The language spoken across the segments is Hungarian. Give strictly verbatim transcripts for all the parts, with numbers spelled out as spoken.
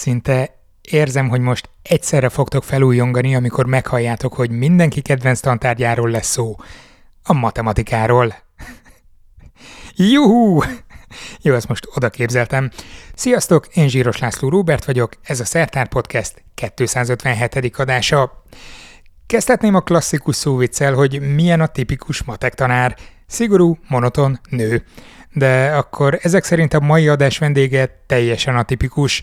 Szinte érzem, hogy most egyszerre fogtok felújongani, amikor meghalljátok, hogy mindenki kedvenc tantárgyáról lesz szó. A matematikáról. Juhú! Jó, ezt most oda képzeltem. Sziasztok, én Zsíros László Róbert vagyok, ez a Szertár Podcast kétszázötvenhetedik adása. Kezdhetném a klasszikus szóviccel, hogy milyen a tipikus matek tanár. Szigorú, monoton, nő. De akkor ezek szerint a mai adás vendége teljesen atipikus.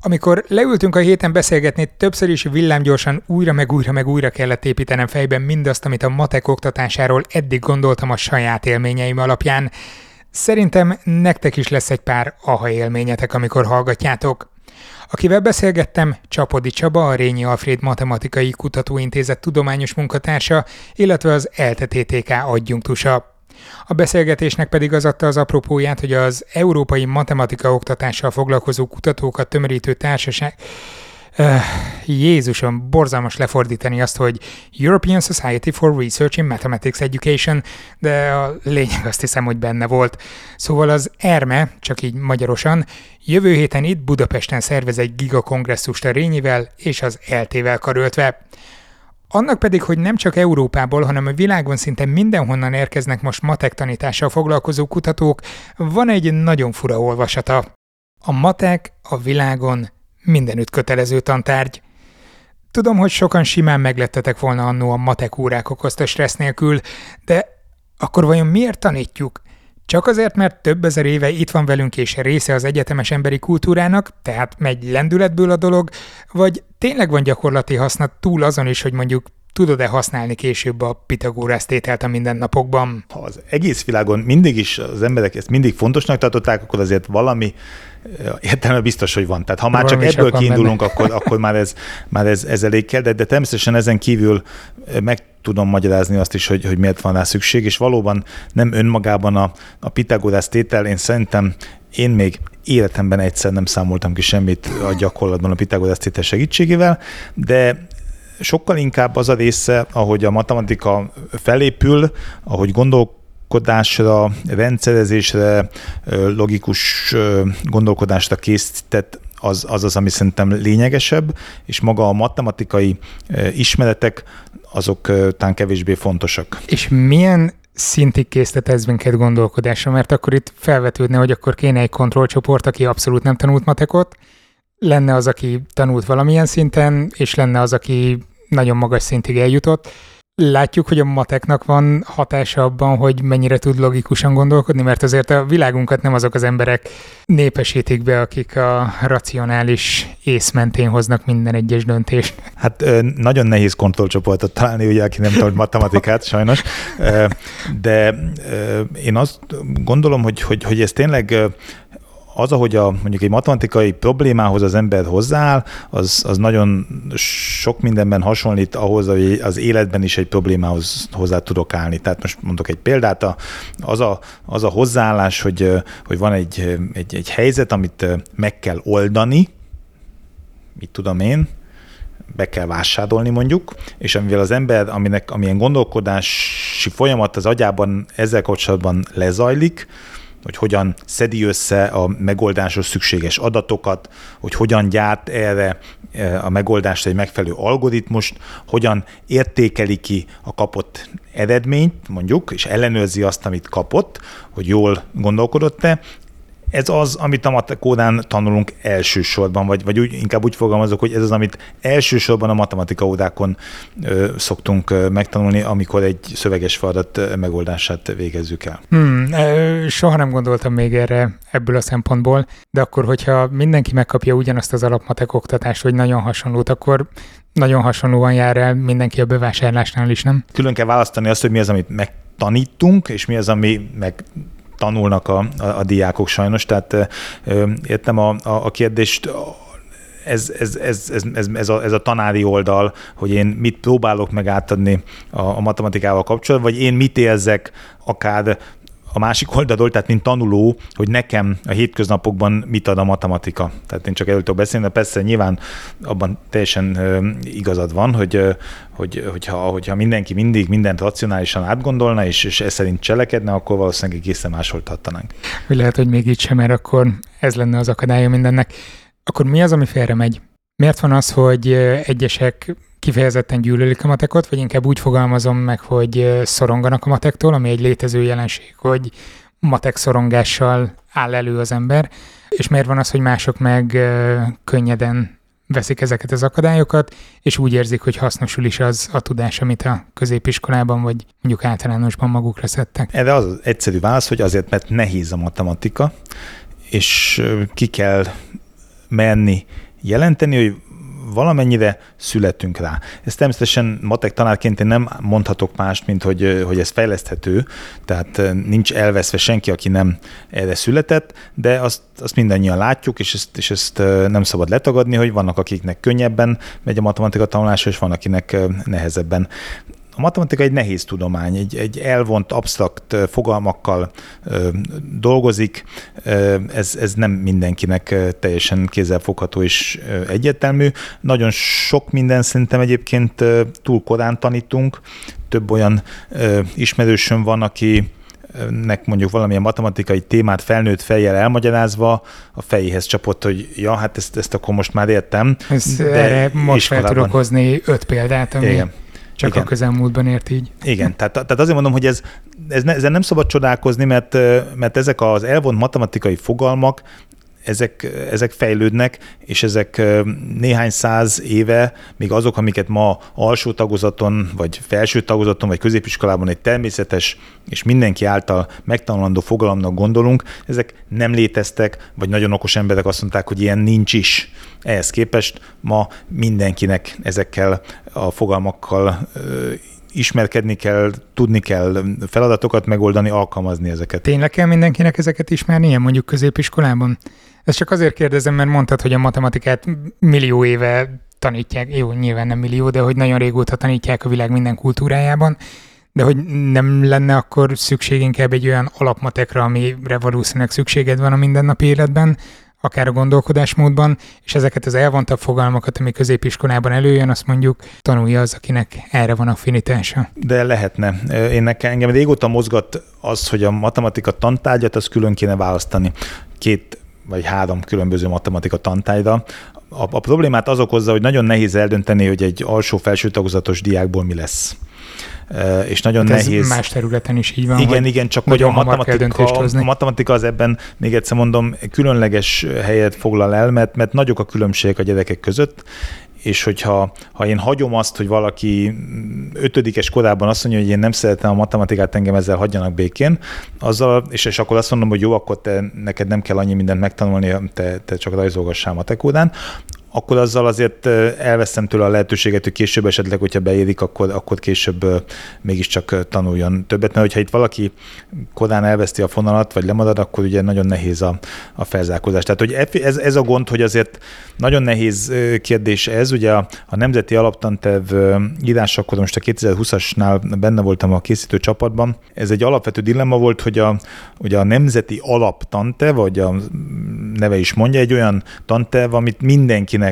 Amikor leültünk a héten beszélgetni, többször is villámgyorsan újra meg újra meg újra kellett építenem fejben mindazt, amit a matek oktatásáról eddig gondoltam a saját élményeim alapján. Szerintem nektek is lesz egy pár aha élményetek, amikor hallgatjátok. Akivel beszélgettem, Csapodi Csaba, a Rényi Alfréd Matematikai Kutatóintézet tudományos munkatársa, illetve az ELTE té té ká adjunktusa. A beszélgetésnek pedig az adta az apropóját, hogy az európai matematika oktatással foglalkozó kutatókat tömörítő társaság... Öh, Jézusom, borzalmas lefordítani azt, hogy European Society for Research in Mathematics Education, de a lényeg azt hiszem, hogy benne volt. Szóval az ERME, csak így magyarosan, jövő héten itt Budapesten szervez egy gigakongresszust a Rényivel és az é el té-vel karöltve. Annak pedig, hogy nem csak Európából, hanem a világon szinte mindenhonnan érkeznek most matek tanítással foglalkozó kutatók, van egy nagyon fura olvasata. A matek a világon mindenütt kötelező tantárgy. Tudom, hogy sokan simán meglettetek volna annó a matek órák okozta stressz nélkül, de akkor vajon miért tanítjuk? Csak azért, mert több ezer éve itt van velünk és része az egyetemes emberi kultúrának, tehát megy lendületből a dolog, vagy tényleg van gyakorlati haszna túl azon is, hogy mondjuk tudod-e használni később a Pitagorasz-tételt a mindennapokban? Ha az egész világon mindig is az emberek ezt mindig fontosnak tartották, akkor azért valami értelme biztos, hogy van. Tehát ha már valami csak ebből kiindulunk, akkor, akkor már ez, már ez, ez elég kell, de, de természetesen ezen kívül meg tudom magyarázni azt is, hogy, hogy miért van rá szükség, és valóban nem önmagában a, a Pitagorasz-tétel, én szerintem én még életemben egyszer nem számoltam ki semmit a gyakorlatban a Pitagorasz-tétel segítségével, de sokkal inkább az a része, ahogy a matematika felépül, ahogy gondolkodásra, rendszerezésre, logikus gondolkodásra készített, az az, az ami szerintem lényegesebb, és maga a matematikai ismeretek, azok talán kevésbé fontosak. És milyen szintig késztet ez minket gondolkodásra? Mert akkor itt felvetődne, hogy akkor kéne egy kontrollcsoport, aki abszolút nem tanult matekot, lenne az, aki tanult valamilyen szinten, és lenne az, aki nagyon magas szintig eljutott. Látjuk, hogy a mateknak van hatása abban, hogy mennyire tud logikusan gondolkodni, mert azért a világunkat nem azok az emberek népesítik be, akik a racionális ész mentén hoznak minden egyes döntést. Hát nagyon nehéz kontrollcsoportot találni, ugye, aki nem tanult matematikát, sajnos, de én azt gondolom, hogy, hogy, hogy ez tényleg... Az, ahogy a, mondjuk egy matematikai problémához az ember hozzááll, az, az nagyon sok mindenben hasonlít ahhoz, hogy az életben is egy problémához hozzá tudok állni. Tehát most mondok egy példát, az a, az a hozzáállás, hogy, hogy van egy, egy, egy helyzet, amit meg kell oldani, mit tudom én, be kell vásárolni mondjuk, és amivel az ember, aminek, amilyen gondolkodási folyamat az agyában ezzel kapcsolatban lezajlik, hogy hogyan szedi össze a megoldáshoz szükséges adatokat, hogy hogyan gyárt erre a megoldásra egy megfelelő algoritmust, hogyan értékeli ki a kapott eredményt, mondjuk, és ellenőrzi azt, amit kapott, hogy jól gondolkodott-e. Ez az, amit a matek órán tanulunk elsősorban, vagy, vagy úgy, inkább úgy fogalmazok, hogy ez az, amit elsősorban a matematika órákon ö, szoktunk ö, megtanulni, amikor egy szöveges feladat megoldását végezzük el. Hmm, soha nem gondoltam még erre ebből a szempontból, de akkor, hogyha mindenki megkapja ugyanazt az alapmatek oktatást, vagy nagyon hasonlót, akkor nagyon hasonlóan jár el mindenki a bevásárlásnál is, nem? Külön kell választani azt, hogy mi az, amit megtanítunk, és mi az, ami meg... tanulnak a, a, a diákok sajnos, tehát ö, értem a, a, a kérdést, ez, ez, ez, ez, ez, ez, a, ez a tanári oldal, hogy én mit próbálok meg átadni a, a matematikával kapcsolatban, vagy én mit érzek akár a másik oldalról, tehát mint tanuló, hogy nekem a hétköznapokban mit ad a matematika. Tehát én csak erről tudok beszélni, de persze nyilván abban teljesen igazad van, hogy, hogy, hogyha, hogyha mindenki mindig mindent racionálisan átgondolna, és, és ez szerint cselekedne, akkor valószínűleg egészen máshol tartanánk. Lehet, hogy még így sem, mert akkor ez lenne az akadálya mindennek. akkor mi az, ami félre megy? Miért van az, hogy egyesek kifejezetten gyűlölik a matekot, vagy inkább úgy fogalmazom meg, hogy szoronganak a matektól, ami egy létező jelenség, hogy matek szorongással áll elő az ember, és miért van az, hogy mások meg könnyeden veszik ezeket az akadályokat, és úgy érzik, hogy hasznosul is az a tudás, amit a középiskolában, vagy mondjuk általánosban magukra szedtek? Erre az, az egyszerű válasz, hogy azért, mert nehéz a matematika, és ki kell menni jelenteni, hogy valamennyire születünk rá. Ezt természetesen matek tanárként én nem mondhatok mást, mint hogy, hogy ez fejleszthető, tehát nincs elveszve senki, aki nem erre született, de azt, azt mindannyian látjuk, és ezt, és ezt nem szabad letagadni, hogy vannak, akiknek könnyebben megy a matematika tanulása, és van, akinek nehezebben. A matematika egy nehéz tudomány, egy, egy elvont, absztrakt fogalmakkal ö, dolgozik, ö, ez, ez nem mindenkinek teljesen kézzelfogható és ö, egyértelmű. Nagyon sok minden szerintem egyébként ö, túl korán tanítunk, több olyan ö, ismerősöm van, aki nek mondjuk valamilyen matematikai témát felnőtt fejjel elmagyarázva a fejéhez csapott, hogy ja, hát ezt, ezt akkor most már értem. Ezt, de most fel tudok hozni öt példát, ami... Igen. Csak igen. A közelmúltban ért így. Igen, tehát, tehát azért mondom, hogy ez, ez ne, ezen nem szabad csodálkozni, mert, mert ezek az elvont matematikai fogalmak, ezek, ezek fejlődnek, és ezek néhány száz éve, még azok, amiket ma alsó tagozaton, vagy felső tagozaton, vagy középiskolában egy természetes és mindenki által megtanulandó fogalomnak gondolunk, ezek nem léteztek, vagy nagyon okos emberek azt mondták, hogy ilyen nincs is. Ehhez képest ma mindenkinek ezekkel a fogalmakkal ismerkedni kell, tudni kell feladatokat megoldani, alkalmazni ezeket. Tényleg kell mindenkinek ezeket ismernie, mondjuk középiskolában? Ezt csak azért kérdezem, mert mondtad, hogy a matematikát millió éve tanítják, jó, nyilván nem millió, de hogy nagyon régóta tanítják a világ minden kultúrájában, de hogy nem lenne akkor szükség inkább egy olyan alapmatekra, amire valószínűleg szükséged van a mindennapi életben, akár a gondolkodásmódban, és ezeket az elvontabb fogalmakat, ami középiskolában előjön, azt mondjuk tanulja az, akinek erre van affinitása. De lehetne. Én nekem, engem régóta mozgat az, hogy a matematika tantárgyat, az külön kéne választani. Két vagy három különböző matematika tantárgyra. A, a problémát az okozza, hogy nagyon nehéz eldönteni, hogy egy alsó-felső tagozatos diákból mi lesz. És nagyon hát nehéz. Más területen is így van. Igen, igen, csak hogy a matematika, a matematika az ebben, még egyszer mondom, különleges helyet foglal el, mert, mert nagyok a különbségek a gyerekek között, és hogyha ha én hagyom azt, hogy valaki ötödikes korában azt mondja, hogy én nem szeretem a matematikát, engem ezzel hagyjanak békén, azzal, és, és akkor azt mondom, hogy jó, akkor te, neked nem kell annyi mindent megtanulni, te, te csak rajzolgassál matek órán, akkor azzal azért elvesztem tőle a lehetőséget, hogy később esetleg, hogyha beérik, akkor, akkor később mégiscsak tanuljon többet. Mert hogyha itt valaki korán elveszti a fonalat, vagy lemarad, akkor ugye nagyon nehéz a, a felzárkózás. Tehát hogy ez, ez a gond, hogy azért nagyon nehéz kérdés ez. Ugye a, a Nemzeti Alaptanterv írásakor, most a kétezer-huszasnál benne voltam a készítő csapatban, ez egy alapvető dilemma volt, hogy a, ugye a Nemzeti Alaptanterv, vagy a neve is mondja, egy olyan tanterv, amit mindenkinek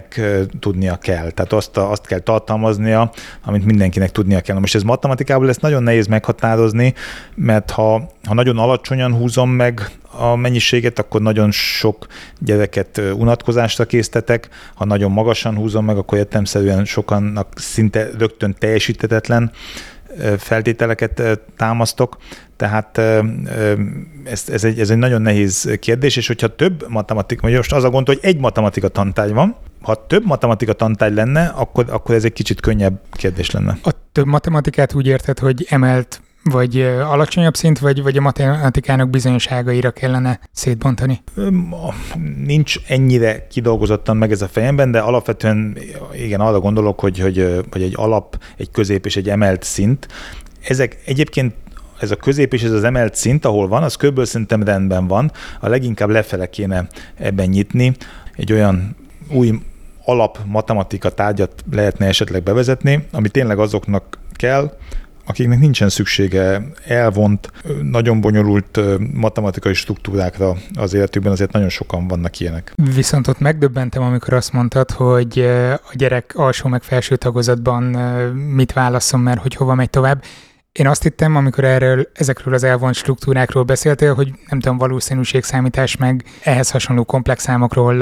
tudnia kell. Tehát azt, a, azt kell tartalmaznia, amit mindenkinek tudnia kell. Most ez matematikából lesz nagyon nehéz meghatározni, mert ha, ha nagyon alacsonyan húzom meg a mennyiséget, akkor nagyon sok gyereket unatkozásra késztetek, ha nagyon magasan húzom meg, akkor értelemszerűen sokannak szinte rögtön teljesíthetetlen feltételeket támasztok, tehát ez, ez, egy, ez egy nagyon nehéz kérdés, és hogyha több matematika, most az a gond, hogy egy matematika tantárgy van, ha több matematika tantárgy lenne, akkor, akkor ez egy kicsit könnyebb kérdés lenne. A több matematikát úgy érted, hogy emelt vagy alacsonyabb szint, vagy, vagy a matematikának bizonyságaira kellene szétbontani? Nincs ennyire kidolgozottan meg ez a fejemben, de alapvetően igen, arra gondolok, hogy, hogy, hogy egy alap, egy közép és egy emelt szint. Ezek egyébként ez a közép és ez az emelt szint, ahol van, az körülbelül szerintem rendben van. A leginkább lefele kéne ebben nyitni. Egy olyan új alap matematika tárgyat lehetne esetleg bevezetni, ami tényleg azoknak kell, akiknek nincsen szüksége elvont, nagyon bonyolult matematikai struktúrákra az életükben, azért nagyon sokan vannak ilyenek. Viszont ott megdöbbentem, amikor azt mondtad, hogy a gyerek alsó meg felső tagozatban mit válaszol, mert hogy hova megy tovább. Én azt hittem, amikor erről, ezekről az elvont struktúrákról beszéltél, hogy nem tudom, valószínűségszámítás meg ehhez hasonló komplex számokról...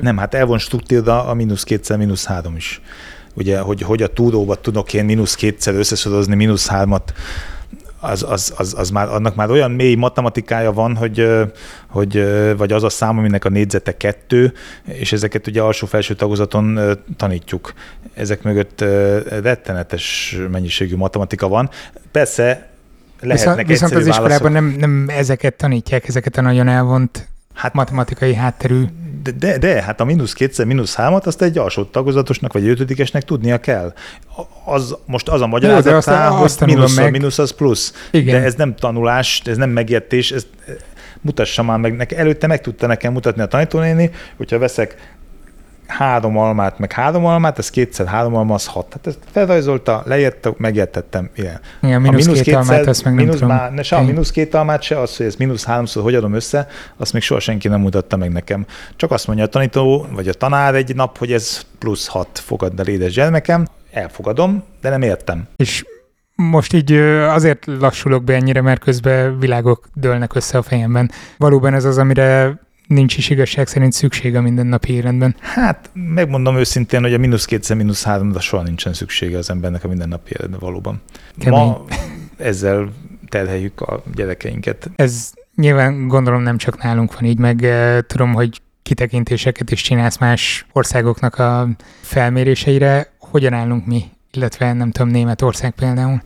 Nem, hát elvont struktúra a mínusz kétszer, mínusz három is. Ugye, hogy, hogy a túróba tudok én mínusz kétszer összeszorozni, mínusz hármat, az, az, az, az már, annak már olyan mély matematikája van, hogy, hogy vagy az a szám, aminek a négyzete kettő, és ezeket ugye alsó-felső tagozaton tanítjuk. Ezek mögött rettenetes mennyiségű matematika van. Persze lehetnek viszont, egyszerű válaszok. Viszont az iskolában nem, nem ezeket tanítják, ezeket a nagyon elvont hát, matematikai hátterű. De, de, de hát a mínusz kétszer, mínusz hármat azt egy alsó tagozatosnak vagy ötödikesnek tudnia kell. Az, most az a magyarázatához mínusz, a mínusz az plusz. Igen. De ez nem tanulás, ez nem megértés, ez mutassa már meg nekem. Előtte meg tudta nekem mutatni a tanítónéni, hogyha veszek három almát, meg három almát, ez kétszer, három alma, az hat. Tehát ezt felrajzolta, leírta, megértettem. Igen, Igen mínusz, mínusz két almát, azt meg mínusz, nem tudom. Ne, se a mínusz két almát, se az, hogy ez mínusz háromszor, hogy adom össze, azt még soha senki nem mutatta meg nekem. Csak azt mondja a tanító, vagy a tanár egy nap, hogy ez plusz hat, fogadd el, édes gyermekem. Elfogadom, de nem értem. És most így azért lassulok be ennyire, mert közben világok dőlnek össze a fejemben. Valóban ez az, amire... nincs is igazság szerint szükség a mindennapi életben. Hát, megmondom őszintén, hogy a mínusz kétszer, mínusz háromra soha nincsen szüksége az embernek a mindennapi életben valóban. Kemény. Ma ezzel terheljük a gyerekeinket. Ez nyilván gondolom nem csak nálunk van így, meg tudom, hogy kitekintéseket is csinálsz más országoknak a felméréseire. Hogyan állunk mi? Illetve nem tudom, Németország például.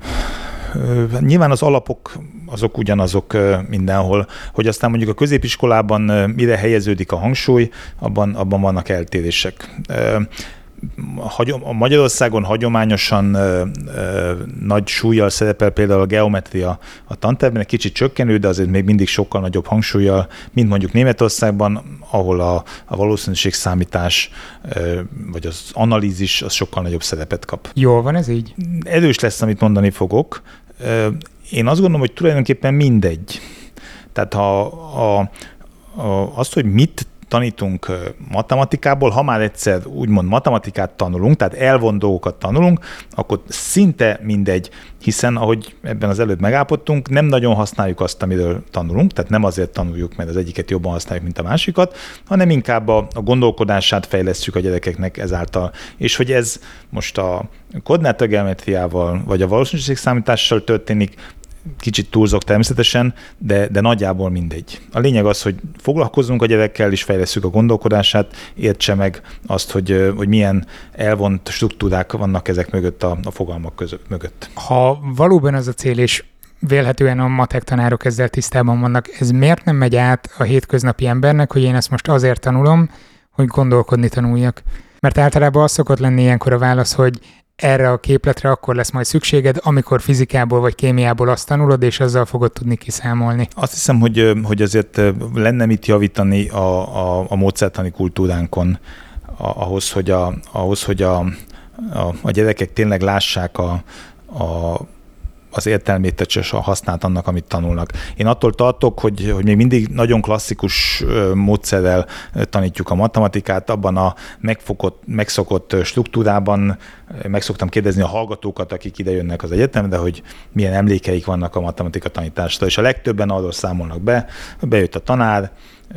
Nyilván az alapok azok ugyanazok mindenhol, hogy aztán mondjuk a középiskolában mire helyeződik a hangsúly, abban, abban vannak eltérések. A Magyarországon hagyományosan nagy súllyal szerepel például a geometria a tantervben, egy kicsit csökkenő, de azért még mindig sokkal nagyobb hangsúllyal, mint mondjuk Németországban, ahol a, a valószínűségszámítás vagy az analízis az sokkal nagyobb szerepet kap. Jól van ez így? Erős lesz, amit mondani fogok. Én azt gondolom, hogy tulajdonképpen mindegy. Tehát ha a, a, azt, hogy mit tanítunk matematikából, ha már egyszer úgymond matematikát tanulunk, tehát elvont dolgokat tanulunk, akkor szinte mindegy, hiszen ahogy ebben az előbb megállapodtunk, nem nagyon használjuk azt, amiről tanulunk, tehát nem azért tanuljuk, mert az egyiket jobban használjuk, mint a másikat, hanem inkább a, a gondolkodását fejlesztjük a gyerekeknek ezáltal. És hogy ez most a koordinátageometriával vagy a valószínűségszámítással történik, kicsit túlzok természetesen, de, de nagyjából mindegy. A lényeg az, hogy foglalkozzunk a gyerekkel, és fejlesszük a gondolkodását, értse meg azt, hogy, hogy milyen elvont struktúrák vannak ezek mögött a, a fogalmak között, mögött. Ha valóban az a cél, és vélhetően a matek tanárok ezzel tisztában vannak, ez miért nem megy át a hétköznapi embernek, hogy én ezt most azért tanulom, hogy gondolkodni tanuljak? Mert általában az szokott lenni ilyenkor a válasz, hogy erre a képletre akkor lesz majd szükséged, amikor fizikából vagy kémiából azt tanulod, és azzal fogod tudni kiszámolni. Azt hiszem, hogy, hogy azért lenne mit javítani a, a, a módszertani kultúránkon, ahhoz, hogy a, ahhoz, hogy a, a, a gyerekek tényleg lássák a, a az értelmét és a hasznát annak, amit tanulnak. Én attól tartok, hogy, hogy még mindig nagyon klasszikus módszerrel tanítjuk a matematikát, abban a megfokott, megszokott struktúrában. Meg szoktam kérdezni a hallgatókat, akik ide jönnek az egyetemre, hogy milyen emlékeik vannak a matematika tanításra, és a legtöbben arról számolnak be, bejött a tanár,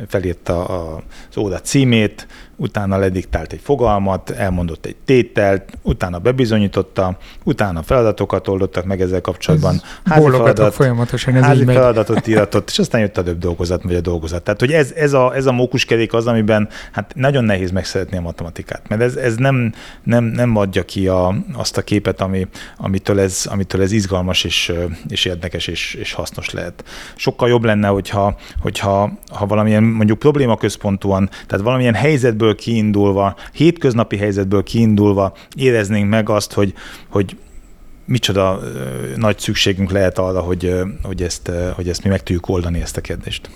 felírta az óra címét, utána lediktált egy fogalmat, elmondott egy tételt, utána bebizonyította, utána feladatokat oldottak meg ezzel kapcsolatban. Házi feladat, folyamatosan ez házi feladatot íratott, és aztán jött a több dolgozat, vagy a dolgozat. Tehát, hogy ez, ez, a, ez a mókuskerék az, amiben hát nagyon nehéz megszeretni a matematikát, mert ez, ez nem, nem, nem adja ki a, azt a képet, ami, amitől, ez, amitől ez izgalmas, és, és érdekes, és, és hasznos lehet. Sokkal jobb lenne, hogyha, hogyha ha valamilyen mondjuk problémaközpontúan, tehát valamilyen helyzetből kiindulva, hétköznapi helyzetből kiindulva éreznénk meg azt, hogy, hogy micsoda nagy szükségünk lehet arra, hogy, hogy, ezt, hogy ezt mi meg tudjuk oldani, ezt a kérdést.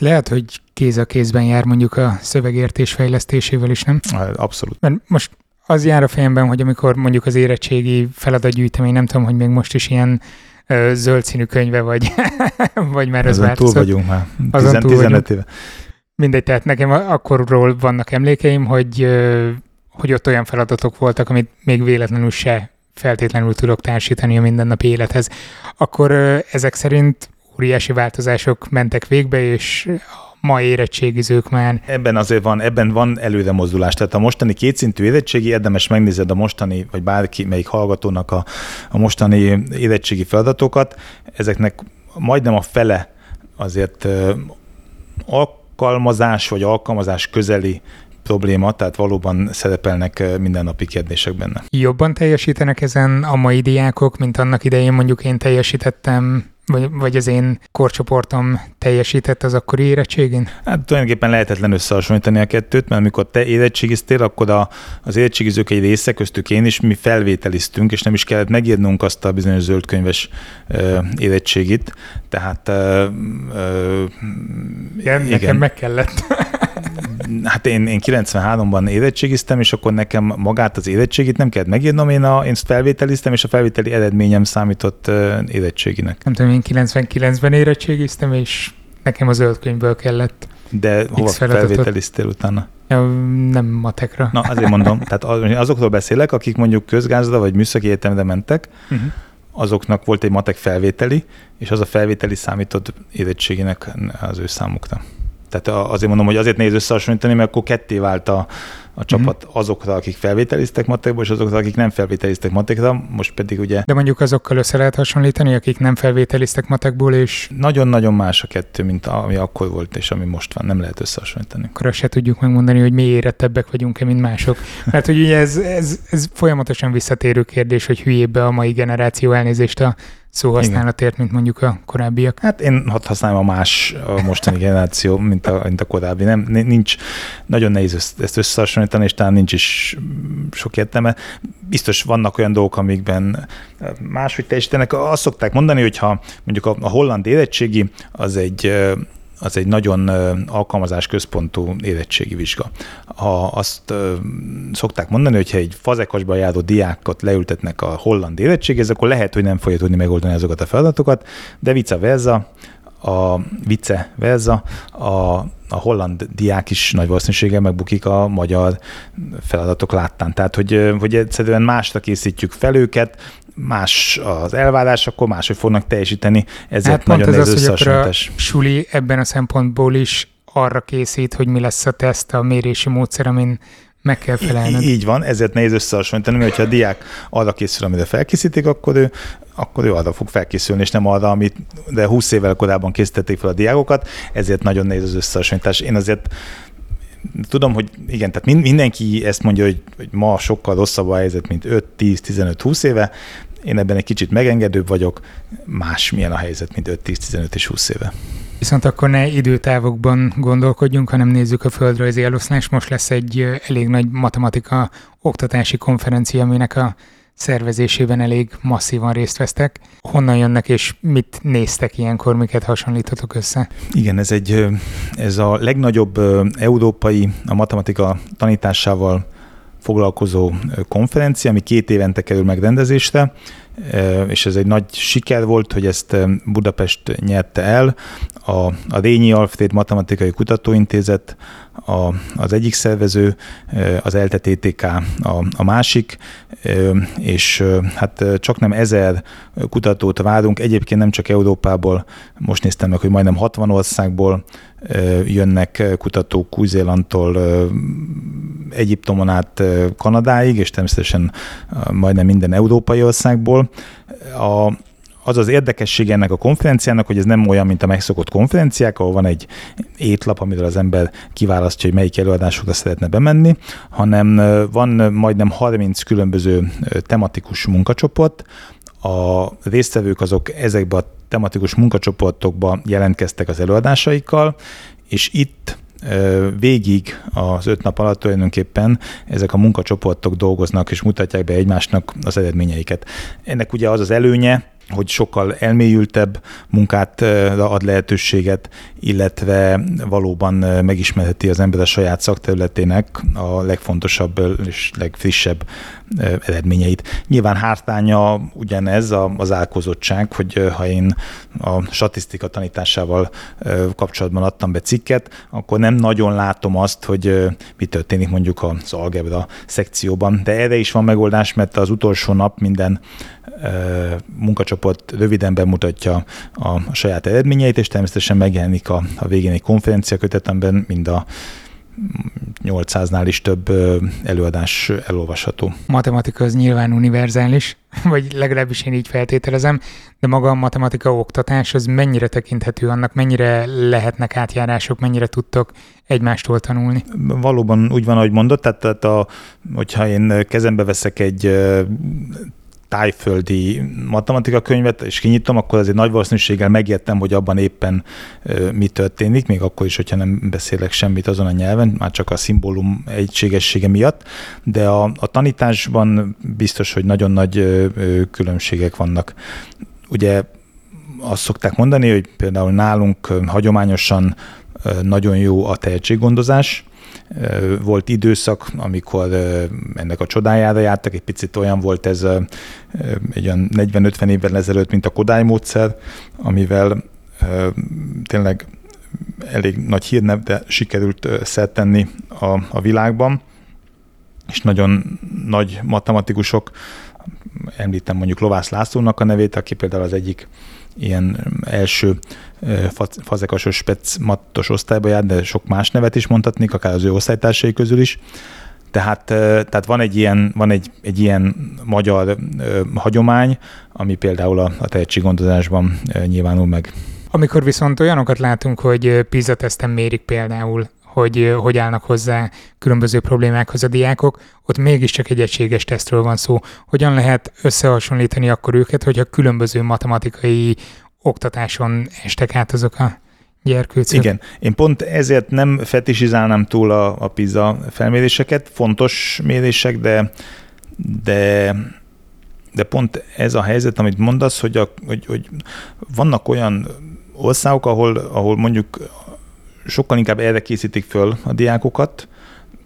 Lehet, hogy kéz a kézben jár mondjuk a szövegértés fejlesztésével is, nem? Abszolút. Mert most az jár a fejemben, hogy amikor mondjuk az érettségi feladatgyűjtemény, nem tudom, hogy még most is ilyen zöld színű könyve vagy, vagy már az változott. Azon túl vagyunk már. Azon túl vagyunk. tizenöt éve. Mindegy, tehát nekem akkorról vannak emlékeim, hogy, hogy ott olyan feladatok voltak, amit még véletlenül se feltétlenül tudok társítani a mindennapi élethez, akkor ezek szerint óriási változások mentek végbe, és ma érettségizők már. Ebben azért van, ebben van előremozdulás. Tehát a mostani kétszintű érettségi, érdemes megnézed a mostani, vagy bárki melyik hallgatónak a, a mostani érettségi feladatokat. Ezeknek majdnem a fele azért alkalmazás, vagy alkalmazás közeli probléma, tehát valóban szerepelnek mindennapi kérdések benne. Jobban teljesítenek ezen a mai diákok, mint annak idején mondjuk én teljesítettem, vagy, vagy az én korcsoportom teljesített az akkori érettségén? Hát tulajdonképpen lehetetlen összehasonlítani a kettőt, mert amikor te érettségiztél, akkor a, az érettségizők egy része, köztük én is, mi felvételiztünk, és nem is kellett megírnunk azt a bizonyos zöldkönyves ö, érettségit, tehát... Ö, ö, igen, igen. Nekem meg kellett... Hát én, én kilencvenháromban érettségiztem, és akkor nekem magát az érettségit nem kellett megírnom, én, a, én felvételiztem, és a felvételi eredményem számított érettséginek. Nem tudom, én kilencvenkilencben érettségiztem, és nekem a zöldkönyvből kellett. De hova felvételiztél utána? Nem matekra. Na, azért mondom, tehát azokról beszélek, akik mondjuk közgázra vagy műszaki egyetemre mentek, uh-huh. azoknak volt egy matek felvételi, és az a felvételi számított érettséginek az ő számukra. Tehát azért mondom, hogy azért nehéz összehasonlítani, mert akkor ketté vált a, a csapat mm-hmm. azokra, akik felvételiztek matekba, és azokra, akik nem felvételiztek matekra, most pedig ugye... De mondjuk azokkal össze lehet hasonlítani, akik nem felvételiztek matekból, és... Nagyon-nagyon más a kettő, mint ami akkor volt, és ami most van. Nem lehet összehasonlítani. Akkor azt se tudjuk megmondani, hogy mi érettebbek vagyunk-e, mint mások. Mert hogy ugye ez, ez, ez folyamatosan visszatérő kérdés, hogy hülyébbe a mai generáció, elnézést a... szóhasználatért, mint mondjuk a korábbiak. Hát én hadd használom a más a mostani generáció, mint a, mint a korábbi. Nem, nincs, nagyon nehéz ezt összehasonlítani, és talán nincs is sok értelme. Biztos vannak olyan dolgok, amikben máshogy teljesítenek. Azt szokták mondani, hogyha mondjuk a, a holland érettségi az egy, az egy nagyon alkalmazásközpontú érettségi vizsga. Ha azt szokták mondani, hogyha egy fazekasba járó diákot leültetnek a holland érettséghez, akkor lehet, hogy nem fogja tudni megoldani azokat a feladatokat, de vice versa, a vice versa, a, a holland diák is nagy valószínűséggel megbukik a magyar feladatok láttán. Tehát, hogy, hogy egyszerűen másra készítjük fel őket, más az elvárás, akkor máshogy fognak teljesíteni. Ezért hát nagyon nehéz összehasonlítás. A suli ebben a szempontból is arra készít, hogy mi lesz a teszt, a mérési módszer, amin meg kell felelned. Így, így van, ezért nehéz összehasonlítani, mert ha a diák arra készül, amire felkészítik, akkor ő, akkor ő arra fog felkészülni, és nem arra, amit de húsz évvel korábban készítették fel a diákokat, ezért nagyon nehéz az összehasonlítás. Én azért tudom, hogy igen, tehát mindenki ezt mondja, hogy, hogy ma sokkal rosszabb a helyzet, mint öt, tíz, tizenöt, húsz éve. Én ebben egy kicsit megengedőbb vagyok, másmilyen a helyzet, mint öt, tíz, tizenöt és húsz éve. Viszont akkor ne időtávokban gondolkodjunk, hanem nézzük a földrajzi eloszlást. Most lesz egy elég nagy matematika oktatási konferencia, aminek a szervezésében elég masszívan részt vesztek. Honnan jönnek, és mit néztek ilyenkor, miket hasonlítotok össze? Igen, ez, egy, ez a legnagyobb európai, a matematika tanításával foglalkozó konferencia, ami két évente kerül megrendezésre, és ez egy nagy siker volt, hogy ezt Budapest nyerte el. A, a Rényi Alfréd Matematikai Kutatóintézet a, az egyik szervező, az ELTE té té ká a, a másik, és hát csaknem ezer kutatót várunk. Egyébként nem csak Európából, most néztem meg, hogy majdnem hatvan országból jönnek kutatók Új-Zélandtól, Egyiptomon át Kanadáig, és természetesen majdnem minden európai országból. A, az az érdekesség ennek a konferenciának, hogy ez nem olyan, mint a megszokott konferenciák, ahol van egy étlap, amiről az ember kiválasztja, hogy melyik előadásokra szeretne bemenni, hanem van majdnem harminc különböző tematikus munkacsoport. A résztvevők azok ezekbe a tematikus munkacsoportokba jelentkeztek az előadásaikkal, és itt végig az öt nap alatt tulajdonképpen ezek a munkacsoportok dolgoznak és mutatják be egymásnak az eredményeiket. Ennek ugye az az előnye, hogy sokkal elmélyültebb munkát ad lehetőséget, illetve valóban megismerheti az ember a saját szakterületének a legfontosabb és legfrissebb eredményeit. Nyilván hátránya ugyanez az álkozottság, hogy ha én a statisztika tanításával kapcsolatban adtam be cikket, akkor nem nagyon látom azt, hogy mi történik mondjuk az algebra szekcióban. De erre is van megoldás, mert az utolsó nap minden munkacsoport röviden bemutatja a saját eredményeit, és természetesen megjelenik a, a végén egy konferencia kötet, amiben mind a nyolcszáznál is több előadás elolvasható. Matematika az nyilván univerzális, vagy legalábbis én így feltételezem, de maga a matematika oktatás az mennyire tekinthető annak, mennyire lehetnek átjárások, mennyire tudtok egymástól tanulni? Valóban úgy van, ahogy mondod, tehát, tehát a, hogyha én kezembe veszek egy tájföldi matematika könyvet, és kinyitom, akkor azért nagy valószínűséggel megértem, hogy abban éppen ö, mi történik, még akkor is, hogyha nem beszélek semmit azon a nyelven, már csak a szimbólum egységessége miatt, de a, a tanításban biztos, hogy nagyon nagy ö, ö, különbségek vannak. Ugye azt szokták mondani, hogy például nálunk ö, hagyományosan ö, nagyon jó a tehetséggondozás. Volt időszak, amikor ennek a csodájára jártak, egy picit olyan volt ez egy olyan negyven-ötven évvel ezelőtt, mint a Kodály módszer, amivel tényleg elég nagy hírnevre sikerült szert tenni a, a világban, és nagyon nagy matematikusok, említem mondjuk Lovász Lászlónak a nevét, aki például az egyik ilyen első fazekasos specmattos osztályba jár, de sok más nevet is mondhatnék, akár az ő osztálytársai közül is. Tehát, tehát van, egy ilyen, van egy, egy ilyen magyar ö, hagyomány, ami például a, a tehetséggondozásban ö, nyilvánul meg. Amikor viszont olyanokat látunk, hogy PISA-teszten mérik például, hogy hogy állnak hozzá különböző problémákhoz a diákok, ott mégiscsak egy egységes tesztről van szó. Hogyan lehet összehasonlítani akkor őket, hogyha különböző matematikai oktatáson estek át azok a gyerkőcök? Igen, én pont ezért nem fetisizálnám túl a, a PISA felméréseket, fontos mérések, de, de, de pont ez a helyzet, amit mondasz, hogy, a, hogy, hogy vannak olyan országok, ahol, ahol mondjuk sokkal inkább erre készítik föl a diákokat,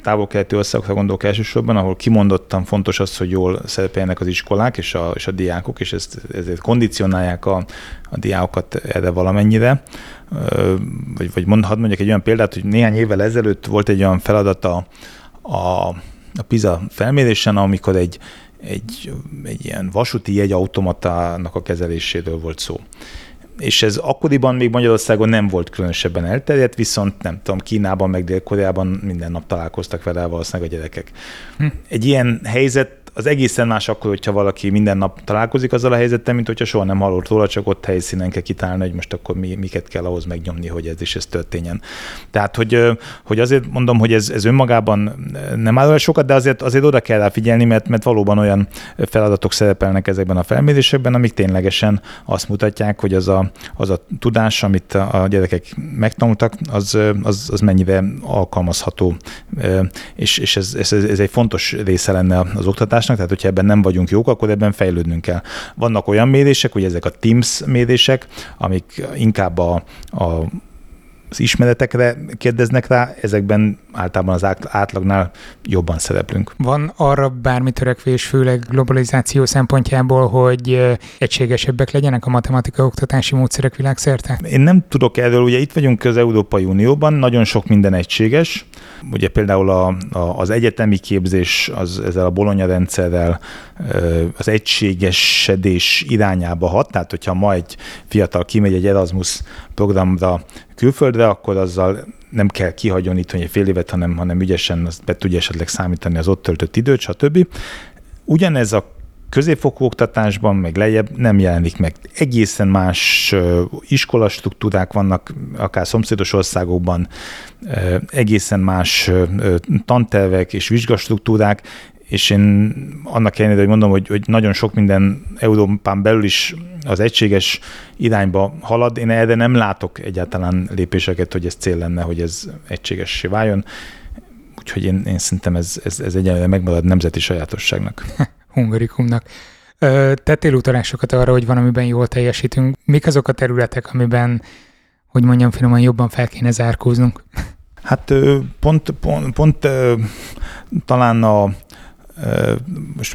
távol-keleti országokra gondolok elsősorban, ahol kimondottan fontos az, hogy jól szerepeljenek az iskolák és a, és a diákok, és ezt, ezért kondicionálják a, a diákokat erre valamennyire. Vagy, vagy mond, hadd mondjak egy olyan példát, hogy néhány évvel ezelőtt volt egy olyan feladata a, a PISA felmérésen, amikor egy, egy, egy ilyen vasúti jegyautomatának a kezeléséről volt szó. És ez akkoriban még Magyarországon nem volt különösebben elterjedt, viszont nem tudom, Kínában, meg Dél-Koreában minden nap találkoztak vele valószínűleg a gyerekek. Hm. Egy ilyen helyzet az egészen más akkor, hogyha valaki minden nap találkozik azzal a helyzettel, mint hogyha soha nem hallott róla, csak ott helyszínen kell kitálni, hogy most akkor mi, miket kell ahhoz megnyomni, hogy ez is ez történjen. Tehát, hogy, hogy azért mondom, hogy ez, ez önmagában nem áll sokat, de azért, azért oda kell rá figyelni, mert, mert valóban olyan feladatok szerepelnek ezekben a felmérésekben, amik ténylegesen azt mutatják, hogy az a, az a tudás, amit a gyerekek megtanultak, az, az, az mennyire alkalmazható. És, és ez, ez, ez egy fontos része lenne az oktatás. Tehát, hogyha ebben nem vagyunk jók, akkor ebben fejlődnünk kell. Vannak olyan mérések, hogy ezek a TIMSS mérések, amik inkább a, a, az ismeretekre kérdeznek rá, ezekben általában az átlagnál jobban szereplünk. Van arra bármi törekvés, főleg globalizáció szempontjából, hogy egységesebbek legyenek a matematika oktatási módszerek világszerte? Én nem tudok erről, ugye itt vagyunk az Európai Unióban, nagyon sok minden egységes. Ugye például a, a, az egyetemi képzés az, ezzel a Bologna rendszerrel az egységesedés irányába hat, tehát hogyha ma egy fiatal kimegy egy Erasmus programra külföldre, akkor azzal nem kell kihagyonítani egy fél évet, hanem, hanem ügyesen azt be tudja esetleg számítani az ott töltött időt, stb. Ugyanez a középfokú oktatásban, meg lejjebb nem jelenik meg. Egészen más iskolastruktúrák vannak, akár szomszédos országokban, egészen más tantervek és vizsgastruktúrák, és én annak ellenére, hogy mondom, hogy, hogy nagyon sok minden Európán belül is az egységes irányba halad, én erre nem látok egyáltalán lépéseket, hogy ez cél lenne, hogy ez egységessé váljon. Úgyhogy én, én szerintem ez, ez, ez egyenlően megmarad nemzeti sajátosságnak. Hungarikumnak. Tettél utalásokat arra, hogy van, amiben jól teljesítünk. Mik azok a területek, amiben, hogy mondjam finoman, jobban fel kéne zárkóznunk? Hát pont, pont, pont talán a...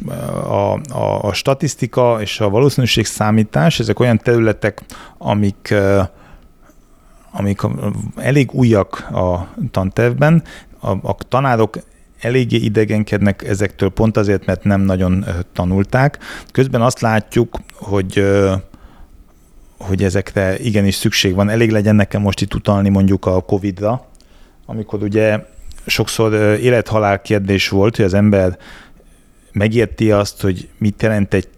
A, a, a statisztika és a valószínűségszámítás, ezek olyan területek, amik, amik elég újak a tantervben. A, a tanárok eléggé idegenkednek ezektől pont azért, mert nem nagyon tanulták. Közben azt látjuk, hogy, hogy ezekre igenis szükség van. Elég legyen nekem most itt utalni mondjuk a Covidra, amikor ugye sokszor élethalál kérdés volt, hogy az ember megérti azt, hogy mit jelent egy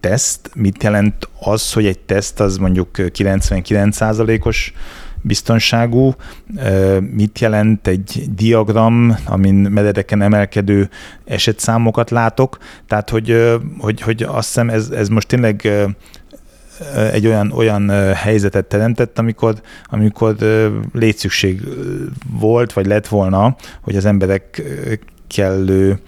teszt, mit jelent az, hogy egy teszt az mondjuk kilencvenkilenc százalékos biztonságú, mit jelent egy diagram, amin meredeken emelkedő esetszámokat látok. Tehát, hogy, hogy, hogy azt hiszem ez, ez most tényleg egy olyan, olyan helyzetet teremtett, amikor, amikor létszükség volt, vagy lett volna, hogy az emberek kellő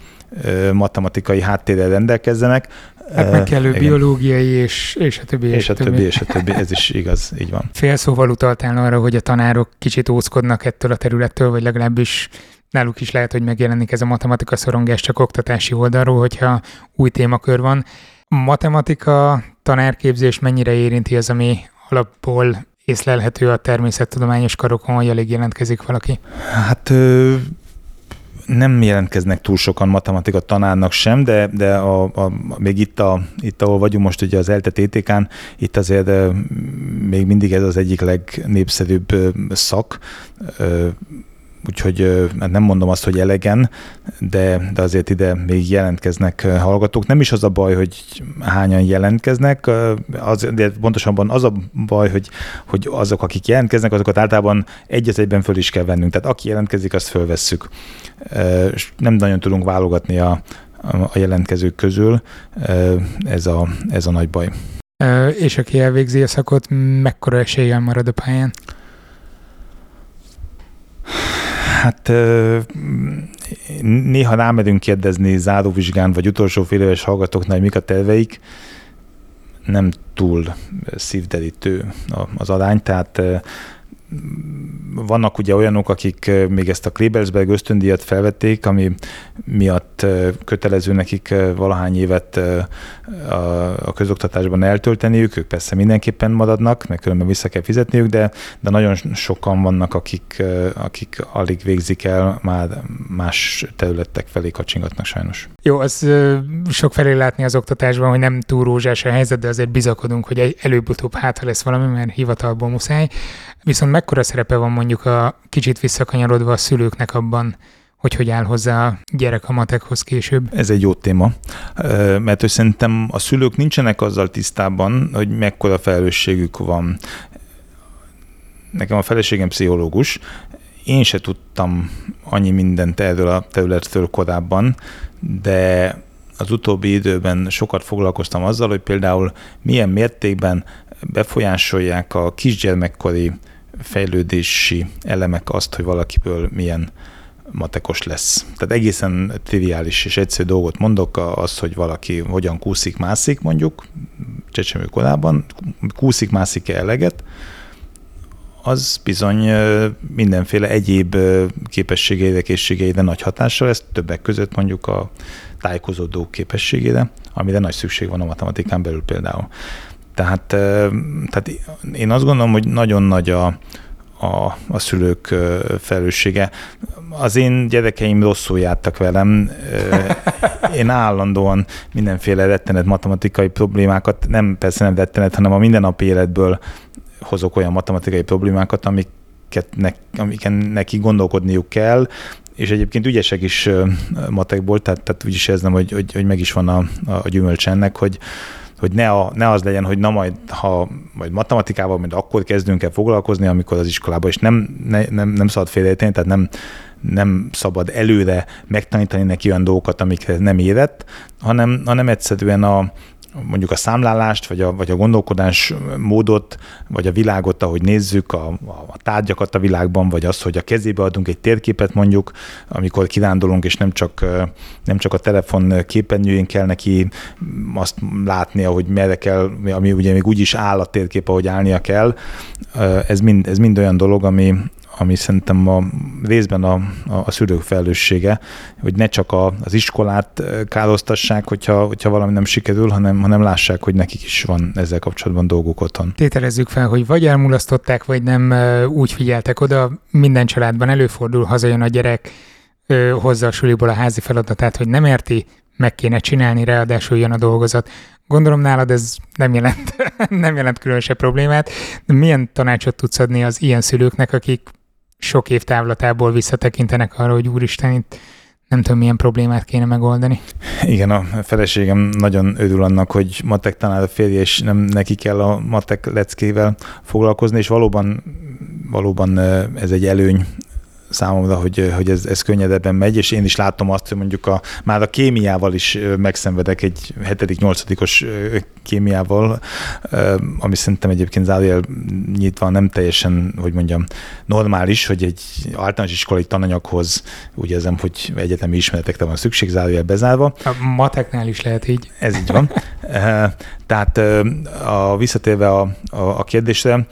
matematikai háttérrel rendelkezzenek. Hát meg kellő igen. biológiai, és, és a többi, és, és a többi. többi, és a többi, ez is igaz, így van. Félszóval utaltál arra, hogy a tanárok kicsit óckodnak ettől a területtől, vagy legalábbis náluk is lehet, hogy megjelenik ez a matematika szorongás csak oktatási oldalról, hogyha új témakör van. Matematika, tanárképzés mennyire érinti az, ami alapból észlelhető a természettudományos karokon, hogy alig jelentkezik valaki? Hát... Ö- Nem jelentkeznek túl sokan matematika tanárnak sem, de, de a, a, még itt, a, itt, ahol vagyunk most ugye az ELTE té té kán, itt azért még mindig ez az egyik legnépszerűbb szak, úgyhogy nem mondom azt, hogy elegen, de, de azért ide még jelentkeznek hallgatók. Nem is az a baj, hogy hányan jelentkeznek, az, de pontosabban az a baj, hogy, hogy azok, akik jelentkeznek, azokat általában egyet egyben föl is kell vennünk. Tehát aki jelentkezik, azt fölvesszük. Nem nagyon tudunk válogatni a, a jelentkezők közül, ez a, ez a nagy baj. És aki elvégzi a szakot, mekkora eséllyel marad a pályán? Hát néha rámedünk kérdezni záróvizsgán, vagy utolsó fél éves hallgatóknál, hogy mik a terveik. Nem túl szívderítő az arány, tehát vannak ugye olyanok, akik még ezt a Klebelsberg ösztöndíjat felvették, ami miatt kötelező nekik valahány évet a közoktatásban eltölteniük, ők persze mindenképpen maradnak, mert különben vissza kell fizetniük, de, de nagyon sokan vannak, akik, akik alig végzik el, már más területek felé kacsingatnak sajnos. Jó, az sok felé látni az oktatásban, hogy nem túl rózsás a helyzet, de azért bizakodunk, hogy előbb-utóbb hátha lesz valami, mert hivatalból muszáj. Viszont mekkora szerepe van mondjuk a kicsit visszakanyarodva a szülőknek abban, hogy hogy áll hozzá a gyerek a matekhoz később? Ez egy jó téma, mert hogy szerintem a szülők nincsenek azzal tisztában, hogy mekkora felelősségük van. Nekem a feleségem pszichológus, én se tudtam annyi mindent erről a területről korábban, de az utóbbi időben sokat foglalkoztam azzal, hogy például milyen mértékben befolyásolják a kisgyermekkori fejlődési elemek azt, hogy valakiből milyen matekos lesz. Tehát egészen triviális és egyszerű dolgot mondok, az, hogy valaki hogyan kúszik-mászik mondjuk, csecsemő korában, kúszik-mászik-e eleget, az bizony mindenféle egyéb képességeire, készségeire nagy hatással lesz, többek között mondjuk a tájékozódó képességére, amire nagy szükség van a matematikán belül például. Tehát, tehát én azt gondolom, hogy nagyon nagy a, a, a szülők felelőssége. Az én gyerekeim rosszul jártak velem. Én állandóan mindenféle rettenet matematikai problémákat, nem persze nem rettenet, hanem a mindennapi életből hozok olyan matematikai problémákat, amiket ne, amiken neki gondolkodniuk kell, és egyébként ügyesek is matekból, tehát, tehát úgyis érzem, hogy, hogy, hogy meg is van a, a gyümölcs ennek, hogy hogy ne, a, ne az legyen, hogy na majd, ha majd matematikával, majd akkor kezdünk el foglalkozni, amikor az iskolában, és nem, ne, nem, nem szabad félreérteni, tehát nem, nem szabad előre megtanítani neki olyan dolgokat, amikre nem érett, hanem, hanem egyszerűen a, mondjuk a számlálást, vagy a, vagy a gondolkodás módot, vagy a világot, ahogy nézzük, a, a tárgyakat a világban, vagy az, hogy a kezébe adunk egy térképet mondjuk, amikor kirándulunk, és nem csak, nem csak a telefon képernyőjén kell neki azt látnia, hogy merre kell, ami ugye még úgy is áll a térkép, ahogy állnia kell. Ez mind, ez mind olyan dolog, ami, ami szerintem a részben a, a szülők felelőssége, hogy ne csak a, az iskolát károztassák, hogyha, hogyha valami nem sikerül, hanem, hanem lássák, hogy nekik is van ezzel kapcsolatban dolguk otthon. Tételezzük fel, hogy vagy elmulasztották, vagy nem úgy figyeltek oda. Minden családban előfordul, hazajön a gyerek, hozza a suliból a házi feladatát, hogy nem érti, meg kéne csinálni, ráadásul jön a dolgozat. Gondolom nálad ez nem jelent, nem jelent különösebb problémát. De milyen tanácsot tudsz adni az ilyen szülőknek, akik sok év távlatából visszatekintenek arra, hogy úristen, itt nem tudom, milyen problémát kéne megoldani? Igen, a feleségem nagyon örül annak, hogy matek tanár a férje, és nem neki kell a matek leckével foglalkozni, és valóban, valóban ez egy előny számomra, hogy, hogy ez, ez könnyedebben megy, és én is látom azt, hogy mondjuk a, már a kémiával is megszenvedek, egy hetedik-nyolcadikos kémiával, ami szerintem egyébként zárójel nyitva nem teljesen, hogy mondjam, normális, hogy egy általános iskolai tananyaghoz úgy érzem, hogy egyetemi ismeretekre van szükség, zárójel bezárva. A mateknál is lehet így. Ez így van. Tehát a, visszatérve a, a, a kérdésre,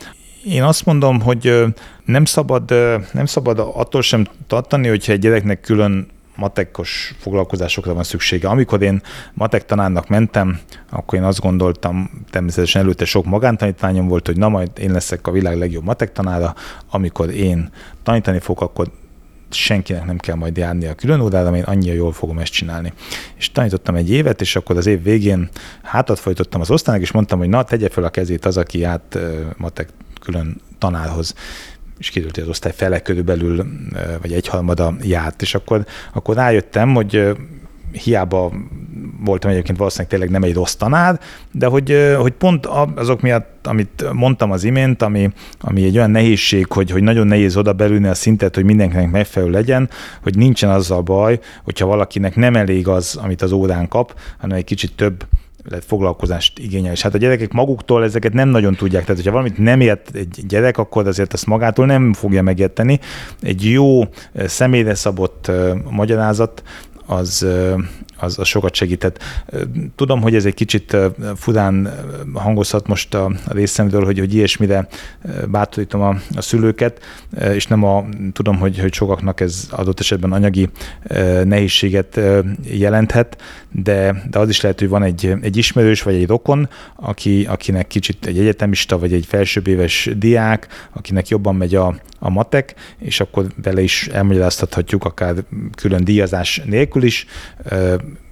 én azt mondom, hogy nem szabad, nem szabad attól sem tartani, hogyha egy gyereknek külön matekos foglalkozásokra van szüksége. Amikor én matek tanárnak mentem, akkor én azt gondoltam, természetesen előtte sok magántanítványom volt, hogy na majd én leszek a világ legjobb matek tanára, amikor én tanítani fogok, akkor senkinek nem kell majd járni a külön órára, én annyira jól fogom ezt csinálni. És tanítottam egy évet, és akkor az év végén hátat fordítottam az osztálynak, és mondtam, hogy na, tegye fel a kezét az, aki át matek külön tanárhoz, és kiderült, hogy az osztály fele körülbelül, vagy egyharmada járt, és akkor, akkor rájöttem, hogy hiába voltam egyébként valószínűleg tényleg nem egy rossz tanár, de hogy, hogy pont azok miatt, amit mondtam az imént, ami, ami egy olyan nehézség, hogy, hogy nagyon nehéz oda belülni a szintet, hogy mindenkinek megfelelő legyen, hogy nincsen azzal baj, hogyha valakinek nem elég az, amit az órán kap, hanem egy kicsit több lehet foglalkozást igényel. És hát a gyerekek maguktól ezeket nem nagyon tudják. Tehát, hogyha valamit nem ért egy gyerek, akkor azért ezt magától nem fogja megérteni. Egy jó, személyre szabott magyarázat az, az, az sokat segített. Tudom, hogy ez egy kicsit furán hangozhat most a részemről, hogy, hogy ilyesmire bátorítom a, a szülőket, és nem a, tudom, hogy, hogy sokaknak ez adott esetben anyagi nehézséget jelenthet, de, de az is lehet, hogy van egy, egy ismerős vagy egy rokon, aki, akinek kicsit egy egyetemista vagy egy felsőbbéves diák, akinek jobban megy a, a matek, és akkor vele is elmagyaráztathatjuk akár külön díjazás nélkül is,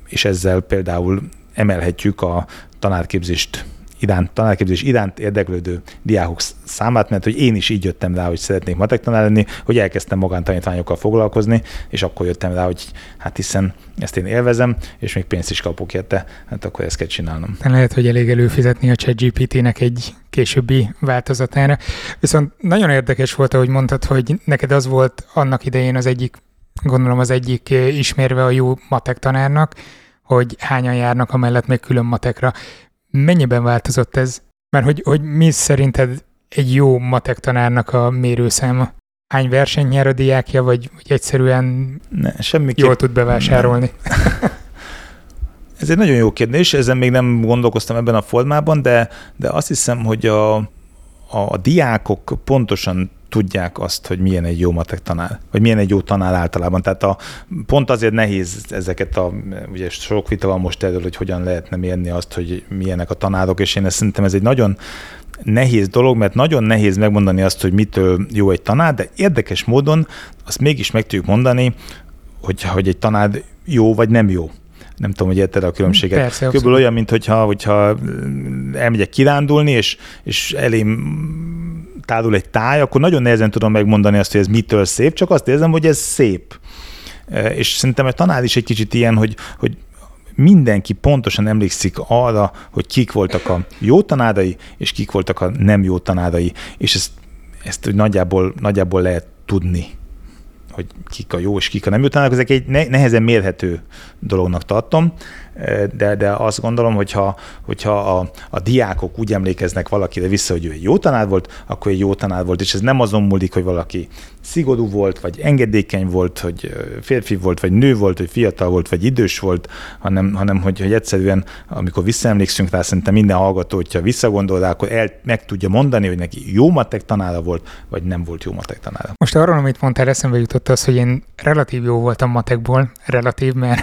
és ezzel például emelhetjük a tanárképzést iránt, tanárképzés iránt érdeklődő diákok számát, mert hogy én is így jöttem rá, hogy szeretnék matek tanár lenni, hogy elkezdtem magántanítványokkal foglalkozni, és akkor jöttem rá, hogy hát hiszen ezt én élvezem, és még pénzt is kapok érte, hát akkor ezt kell csinálnom. Lehet, hogy elég előfizetni a ChatGPT-nek egy későbbi változatára. Viszont nagyon érdekes volt, ahogy mondtad, hogy neked az volt annak idején az egyik, gondolom az egyik ismérve a jó matek tanárnak, hogy hányan járnak amellett még külön matekra. Mennyiben változott ez? Mert hogy, hogy mi szerinted egy jó matek tanárnak a mérőszáma? Hány versenyt nyer a diákja, vagy, vagy egyszerűen ne, jól tud bevásárolni? Ne. Ez egy nagyon jó kérdés, ezen még nem gondolkoztam ebben a formában, de, de azt hiszem, hogy a, a, a diákok pontosan tudják azt, hogy milyen egy jó matek tanár, vagy milyen egy jó tanár általában. Tehát a, pont azért nehéz ezeket a, ugye sok vita van most erről, hogy hogyan lehetne mérni azt, hogy milyenek a tanárok, és én ezt szerintem ez egy nagyon nehéz dolog, mert nagyon nehéz megmondani azt, hogy mitől jó egy tanár, de érdekes módon azt mégis meg tudjuk mondani, hogy, hogy egy tanár jó vagy nem jó. Nem tudom, hogy érted a különbséget. Persze, körülbelül olyan, mint hogyha, hogyha elmegyek kirándulni, és, és elém tárul egy táj, akkor nagyon nehezen tudom megmondani azt, hogy ez mitől szép, csak azt érzem, hogy ez szép. És szerintem a tanár is egy kicsit ilyen, hogy, hogy mindenki pontosan emlékszik arra, hogy kik voltak a jó tanárai, és kik voltak a nem jó tanárai. És ezt, ezt nagyjából, nagyjából lehet tudni, hogy kik a jó és kik a nem jutának, ezek egy nehezen mérhető dolognak tartom, de, de azt gondolom, hogyha, hogyha a, a diákok úgy emlékeznek valakire vissza, hogy ő egy jó tanár volt, akkor egy jó tanár volt, és ez nem azon múlik, hogy valaki szigorú volt, vagy engedékeny volt, hogy férfi volt, vagy nő volt, hogy fiatal volt, vagy idős volt, hanem, hanem hogy, hogy egyszerűen, amikor visszaemlékszünk rá, szerintem minden hallgató, hogyha visszagondol rá, akkor el, meg tudja mondani, hogy neki jó matek tanára volt, vagy nem volt jó matek tanára. Most arról, amit mondtál, eszembe jutott az, hogy én relatív jó voltam matekból, relatív, mert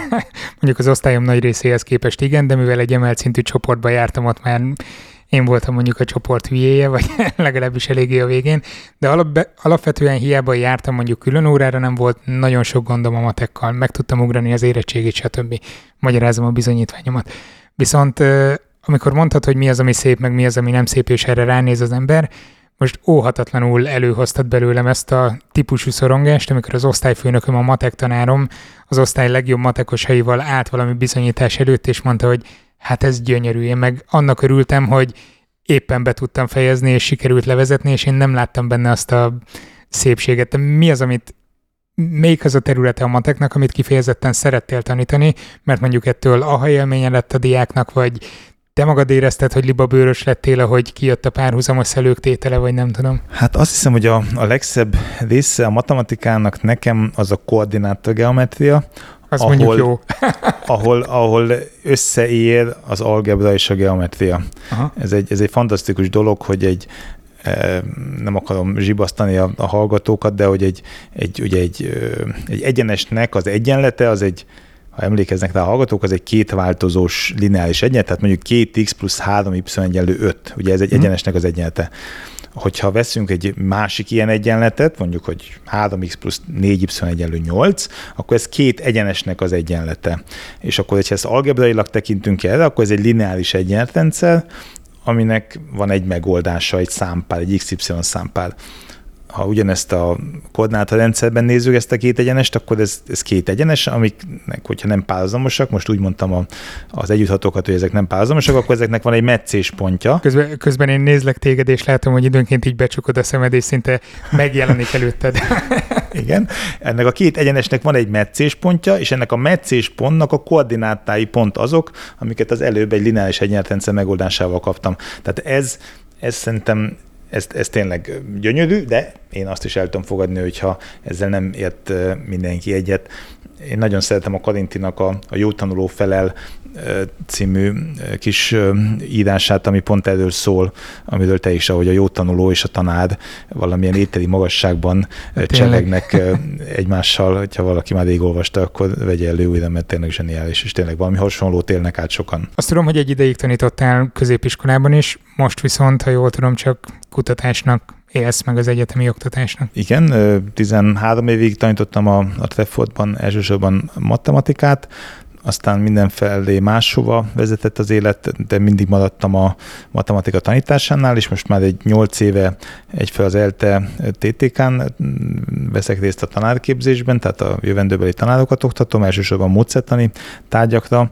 mondjuk az osztályom nagy részéhez képest igen, de mivel egy emelt szintű csoportba jártam, ott már én voltam mondjuk a csoport hülyéje, vagy legalábbis eléggé a végén, de alap, alapvetően hiába jártam mondjuk külön órára, nem volt nagyon sok gondom a matekkal, meg tudtam ugrani az érettségét, stb. Magyarázom a bizonyítványomat. Viszont amikor mondtad, hogy mi az, ami szép, meg mi az, ami nem szép, és erre ránéz az ember, most óhatatlanul előhoztad belőlem ezt a típusú szorongást, amikor az osztályfőnököm, a matek tanárom az osztály legjobb matekosaival állt valami bizonyítás előtt, és mondta, hogy hát ez gyönyörű. Én meg annak örültem, hogy éppen be tudtam fejezni, és sikerült levezetni, és én nem láttam benne azt a szépséget. Mi az, amit, melyik az a területe a mateknak, amit kifejezetten szerettél tanítani, mert mondjuk ettől aha élménye lett a diáknak, vagy te magad érezted, hogy libabőrös lettél, ahogy kijött a párhuzamos szellők tétele, vagy nem tudom? Hát azt hiszem, hogy a, a legszebb része a matematikának nekem az a koordináta geometria, az ahol, mondjuk jó. ahol, ahol összeér az algebra és a geometria. Ez egy, ez egy fantasztikus dolog, hogy egy, nem akarom zsibasztani a, a hallgatókat, de hogy egy, egy, ugye egy, egy egyenesnek az egyenlete, az egy, ha emlékeznek rá a hallgatók, az egy kétváltozós lineáris egyenlet, tehát mondjuk két x plusz három y egyenlő öt, ugye ez egy hmm. egyenesnek az egyenlete. Hogyha veszünk egy másik ilyen egyenletet, mondjuk, hogy három x plusz négy y egyenlő nyolc, akkor ez két egyenesnek az egyenlete. És akkor, hogyha ezt algebrailag tekintünk erre, akkor ez egy lineáris egyenletrendszer, aminek van egy megoldása, egy számpár, egy xy számpár. Ha ugyanezt a koordináta rendszerben nézzük ezt a két egyenest, akkor ez, ez két egyenes, amiknek, hogyha nem párhuzamosak, most úgy mondtam a, az együtthatókat, hogy ezek nem párhuzamosak, akkor ezeknek van egy metszéspontja. Közben, közben én nézlek téged, és látom, hogy időnként így becsukod a szemed, és szinte megjelenik előtted. Igen. Ennek a két egyenesnek van egy metszéspontja, és ennek a metszéspontnak a koordinátái pont azok, amiket az előbb egy lineáris egyenletrendszer megoldásával kaptam. Tehát ez, ez szerintem Ez, ez tényleg gyönyörű, de én azt is el tudom fogadni, hogyha ezzel nem ért mindenki egyet. Én nagyon szeretem a Karintinak a, a Jó tanuló felel című kis írását, ami pont erről szól, amiről te is, ahogy a jó tanuló és a tanár valamilyen éteri magasságban csellegnek egymással. Hogyha valaki már rég olvasta, akkor vegye elő újra, mert tényleg zseniális, és tényleg valami hasonlót élnek át sokan. Azt tudom, hogy egy ideig tanítottál középiskolában is, most viszont, ha jól tudom, csak kutatásnak élsz, meg az egyetemi oktatásnak. Igen, tizenhárom évig tanítottam a, a Treffordban elsősorban matematikát, aztán mindenfelé máshova vezetett az élet, de mindig maradtam a matematika tanításánál, és most már egy nyolc éve egyfel az ELTE té té kán veszek részt a tanárképzésben, tehát a jövendőbeli tanárokat oktatom, elsősorban módszertani tárgyakra,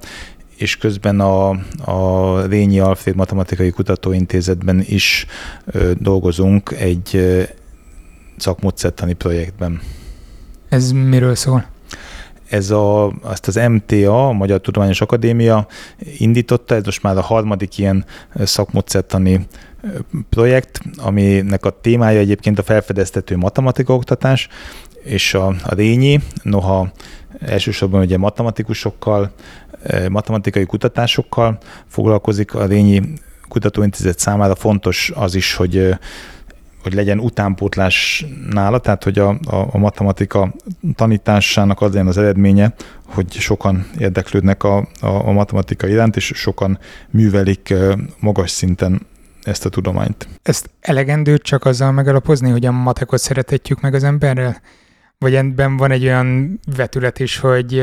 és közben a, a Rényi Alfréd Matematikai Kutatóintézetben is ö, dolgozunk egy ö, szakmódszertani projektben. Ez miről szól? Ez a, azt az em té á, a Magyar Tudományos Akadémia indította, ez most már a harmadik ilyen szakmódszertani projekt, aminek a témája egyébként a felfedeztető matematika oktatás, és a, a Rényi, noha elsősorban ugye matematikusokkal, matematikai kutatásokkal foglalkozik, a Rényi Kutatóintézet számára fontos az is, hogy hogy legyen utánpótlás nála, tehát hogy a, a, a matematika tanításának az legyen az eredménye, hogy sokan érdeklődnek a, a, a matematika iránt, és sokan művelik magas szinten ezt a tudományt. Ezt elegendő csak azzal megalapozni, hogy a matekot szeretetjük meg az emberrel? Vagy ebben van egy olyan vetület is, hogy,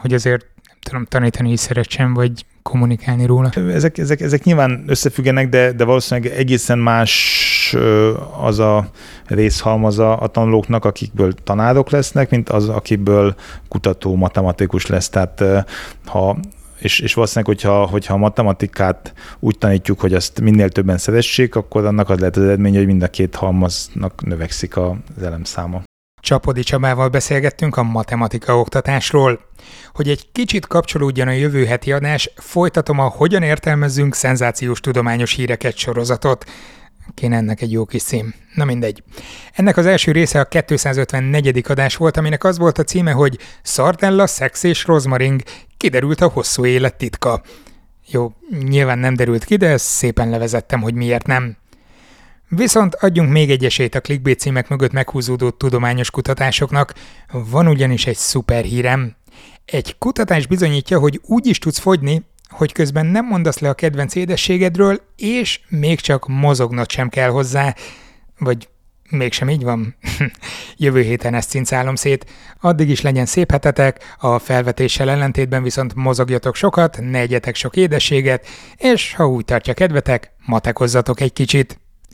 hogy azért nem tudom, tanítani is szeretsem, vagy kommunikálni róla? Ezek, ezek, ezek nyilván összefüggenek, de, de valószínűleg egészen más az a részhalmaza a tanulóknak, akikből tanárok lesznek, mint az, akiből kutató matematikus lesz. Tehát ha És, és valószínűleg, hogyha, hogyha a matematikát úgy tanítjuk, hogy azt minél többen szeressék, akkor annak az lehet az eredménye, hogy mind a két halmaznak növekszik az elemszáma. Csapodi Csabával beszélgettünk a matematika oktatásról. Hogy egy kicsit kapcsolódjon a jövő heti adás, folytatom a Hogyan értelmezzünk szenzációs tudományos híreket sorozatot. Kéne ennek egy jó kis cím. Na mindegy. Ennek az első része a kétszázötvennegyedik adás volt, aminek az volt a címe, hogy Szardella, szex és rozmaring. Kiderült a hosszú élet titka. Jó, nyilván nem derült ki, de szépen levezettem, hogy miért nem. Viszont adjunk még egy esélyt a clickbait címek mögött meghúzódó tudományos kutatásoknak. Van ugyanis egy szuper hírem. Egy kutatás bizonyítja, hogy úgy is tudsz fogyni, hogy közben nem mondasz le a kedvenc édességedről, és még csak mozognod sem kell hozzá. Vagy mégsem így van? Jövő héten ezt cincálom szét. Addig is legyen szép hetetek, a felvetéssel ellentétben viszont mozogjatok sokat, ne egyetek sok édességet, és ha úgy tartja kedvetek, matekozzatok egy kicsit.